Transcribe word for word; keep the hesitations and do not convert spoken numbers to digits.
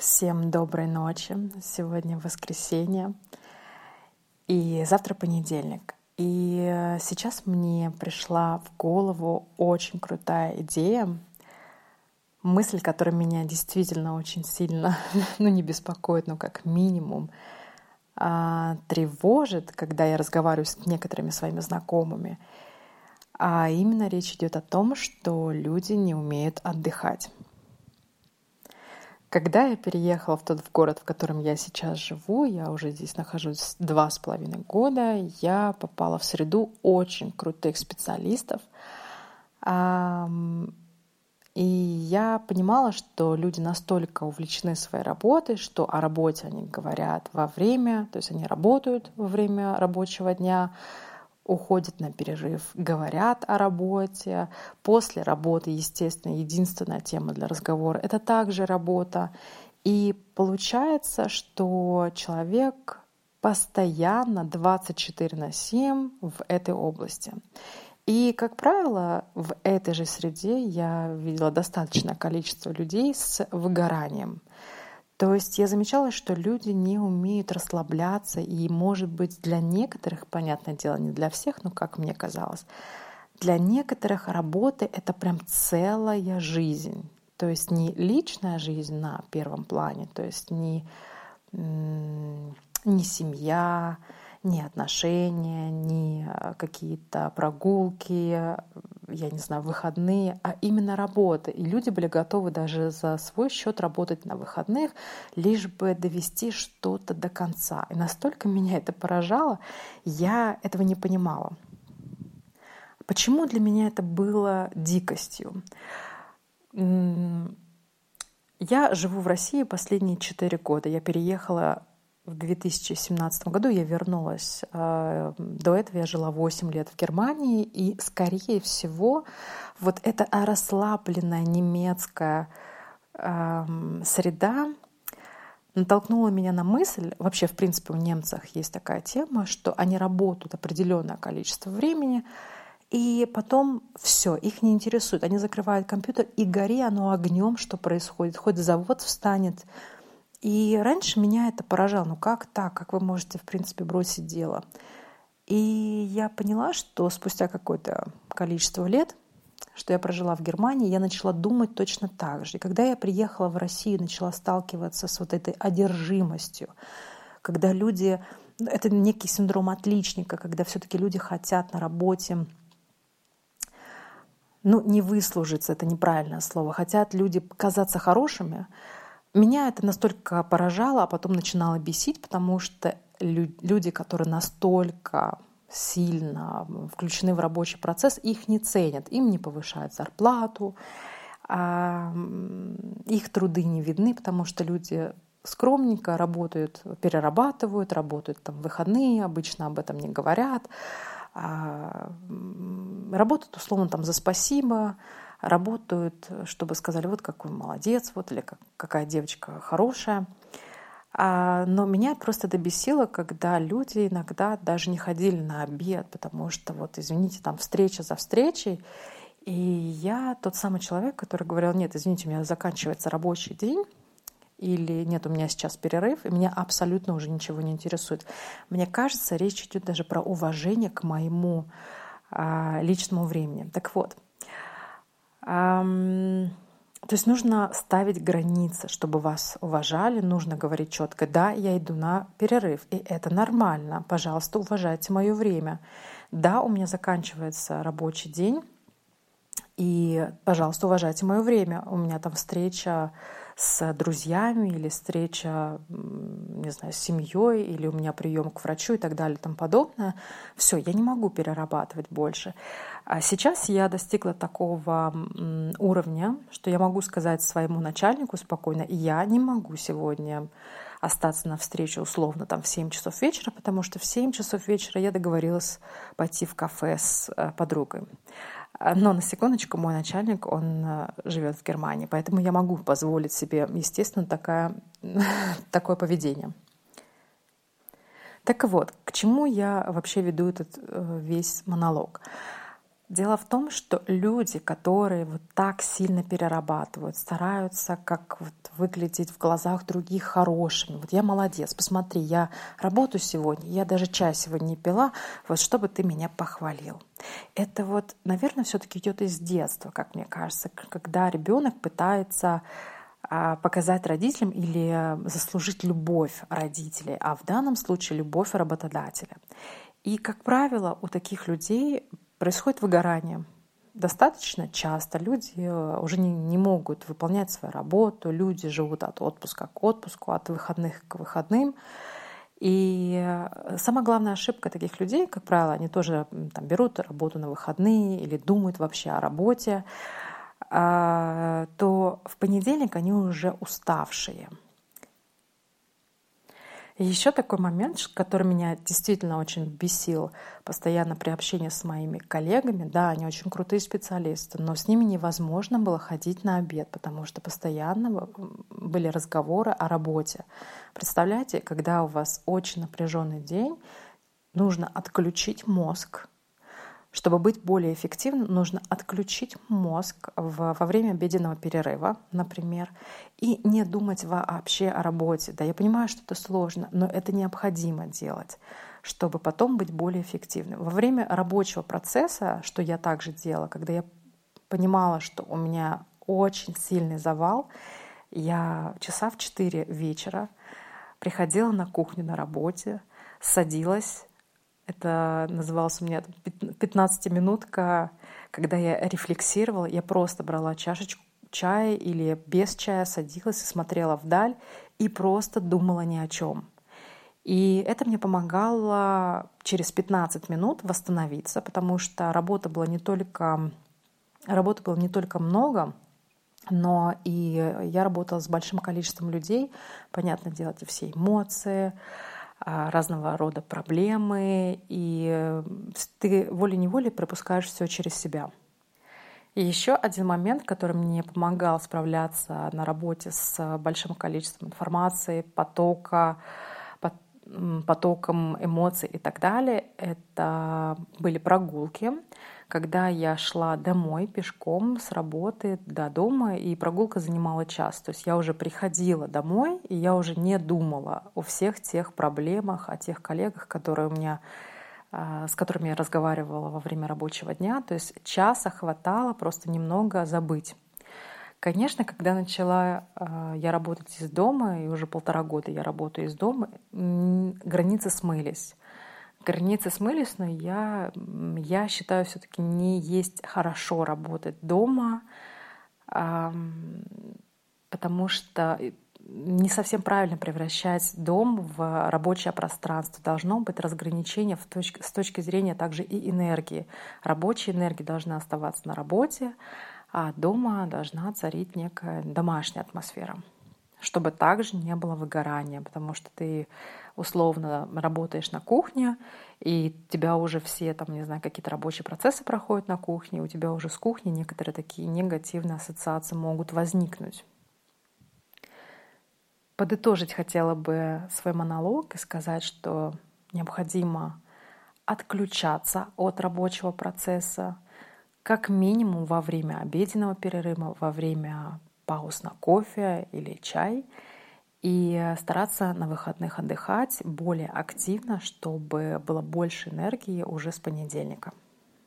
Всем доброй ночи. Сегодня воскресенье, и завтра понедельник. И сейчас мне пришла в голову очень крутая идея, мысль, которая меня действительно очень сильно, ну не беспокоит, но как минимум тревожит, когда я разговариваю с некоторыми своими знакомыми. А именно речь идет о том, что люди не умеют отдыхать. Когда я переехала в тот город, в котором я сейчас живу, я уже здесь нахожусь два с половиной года, я попала в среду очень крутых специалистов. И я понимала, что люди настолько увлечены своей работой, что о работе они говорят во время, то есть они работают во время рабочего дня, уходят на перерыв, говорят о работе. После работы, естественно, единственная тема для разговора — это также работа. И получается, что человек постоянно двадцать четыре на семь в этой области. И, как правило, в этой же среде я видела достаточное количество людей с выгоранием. То есть я замечала, что люди не умеют расслабляться, и, может быть, для некоторых, понятное дело, не для всех, но как мне казалось, для некоторых работа — это прям целая жизнь. То есть не личная жизнь на первом плане, то есть не, не семья, не отношения, не какие-то прогулки, я не знаю, выходные, а именно работа. И люди были готовы даже за свой счет работать на выходных, лишь бы довести что-то до конца. И настолько меня это поражало, я этого не понимала. Почему для меня это было дикостью? Я живу в России последние четыре года. Я переехала в две тысячи семнадцатом году, я вернулась. До этого я жила восемь лет в Германии, и, скорее всего, вот эта расслабленная немецкая среда натолкнула меня на мысль, вообще, в принципе, у немцев есть такая тема, что они работают определенное количество времени, и потом все, их не интересует. Они закрывают компьютер, и гори оно огнем, что происходит. Хоть завод встанет. И раньше меня это поражало. Ну как так? Как вы можете, в принципе, бросить дело? И я поняла, что спустя какое-то количество лет, что я прожила в Германии, я начала думать точно так же. И когда я приехала в Россию, начала сталкиваться с вот этой одержимостью, когда люди... Это некий синдром отличника, когда все-таки люди хотят на работе... Ну, не выслужиться, это неправильное слово. Хотят люди казаться хорошими. Меня это настолько поражало, а потом начинало бесить, потому что люди, которые настолько сильно включены в рабочий процесс, их не ценят, им не повышают зарплату, их труды не видны, потому что люди скромненько работают, перерабатывают, работают там в выходные, обычно об этом не говорят, работают условно там за спасибо, работают, чтобы сказали, вот какой молодец, вот или как, какая девочка хорошая. А, но меня просто добесило, когда люди иногда даже не ходили на обед, потому что, вот, извините, там встреча за встречей. И я тот самый человек, который говорил, нет, извините, у меня заканчивается рабочий день, или нет, у меня сейчас перерыв, и меня абсолютно уже ничего не интересует. Мне кажется, речь идет даже про уважение к моему а, личному времени. Так вот, то есть нужно ставить границы, чтобы вас уважали, нужно говорить четко, да, я иду на перерыв, и это нормально, пожалуйста, уважайте мое время. Да, у меня заканчивается рабочий день, и, пожалуйста, уважайте мое время. У меня там встреча с друзьями или встреча, не знаю, с семьей, или у меня прием к врачу и так далее и тому подобное. Все, я не могу перерабатывать больше. А сейчас я достигла такого уровня, что я могу сказать своему начальнику спокойно, я не могу сегодня остаться на встрече условно там в семь часов вечера, потому что в семь часов вечера я договорилась пойти в кафе с подругой. Но на секундочку, мой начальник, он живет в Германии, поэтому я могу позволить себе, естественно, такая, такое поведение. Так вот, к чему я вообще веду этот весь монолог? Дело в том, что люди, которые вот так сильно перерабатывают, стараются как вот выглядеть в глазах других хорошими. Вот я молодец, посмотри, я работаю сегодня, я даже чай сегодня не пила, вот чтобы ты меня похвалил. Это вот, наверное, все-таки идет из детства, как мне кажется, когда ребенок пытается показать родителям или заслужить любовь родителей, а в данном случае любовь работодателя. И, как правило, у таких людей происходит выгорание. Достаточно часто люди уже не, не могут выполнять свою работу, люди живут от отпуска к отпуску, от выходных к выходным. И самая главная ошибка таких людей, как правило, они тоже там, берут работу на выходные или думают вообще о работе, то в понедельник они уже уставшие. И еще такой момент, который меня действительно очень бесил постоянно при общении с моими коллегами. Да, они очень крутые специалисты, но с ними невозможно было ходить на обед, потому что постоянно были разговоры о работе. Представляете, когда у вас очень напряженный день, нужно отключить мозг. Чтобы быть более эффективным, нужно отключить мозг во время обеденного перерыва, например, и не думать вообще о работе. Да, я понимаю, что это сложно, но это необходимо делать, чтобы потом быть более эффективным. Во время рабочего процесса, что я также делала, когда я понимала, что у меня очень сильный завал, я часа в четыре вечера приходила на кухню на работе, садилась. Это называлось у меня пятнадцатиминутка, когда я рефлексировала. Я просто брала чашечку чая или без чая, садилась и смотрела вдаль и просто думала ни о чем. И это мне помогало через пятнадцать минут восстановиться, потому что работы было не только, работы было не только много, но и я работала с большим количеством людей. Понятное дело, эти все эмоции, разного рода проблемы, и ты волей-неволей пропускаешь все через себя. И еще один момент, который мне помогал справляться на работе с большим количеством информации, потока, потоком эмоций и так далее, это были прогулки, когда я шла домой пешком с работы до дома, и прогулка занимала час. То есть я уже приходила домой, и я уже не думала о всех тех проблемах, о тех коллегах, которые у меня, с которыми я разговаривала во время рабочего дня. То есть часа хватало просто немного забыть. Конечно, когда начала я работать из дома, и уже полтора года я работаю из дома, границы смылись. Границы смылись, но я, я считаю, все-таки не есть хорошо работать дома, потому что не совсем правильно превращать дом в рабочее пространство. Должно быть разграничение в точ, с точки зрения также и энергии. Рабочая энергия должна оставаться на работе, а дома должна царить некая домашняя атмосфера, чтобы также не было выгорания, потому что ты условно работаешь на кухне, и у тебя уже все там, не знаю, какие-то рабочие процессы проходят на кухне, у тебя уже с кухни некоторые такие негативные ассоциации могут возникнуть. Подытожить хотела бы свой монолог и сказать, что необходимо отключаться от рабочего процесса, как минимум во время обеденного перерыва, во время пауз на кофе или чай, и стараться на выходных отдыхать более активно, чтобы было больше энергии уже с понедельника.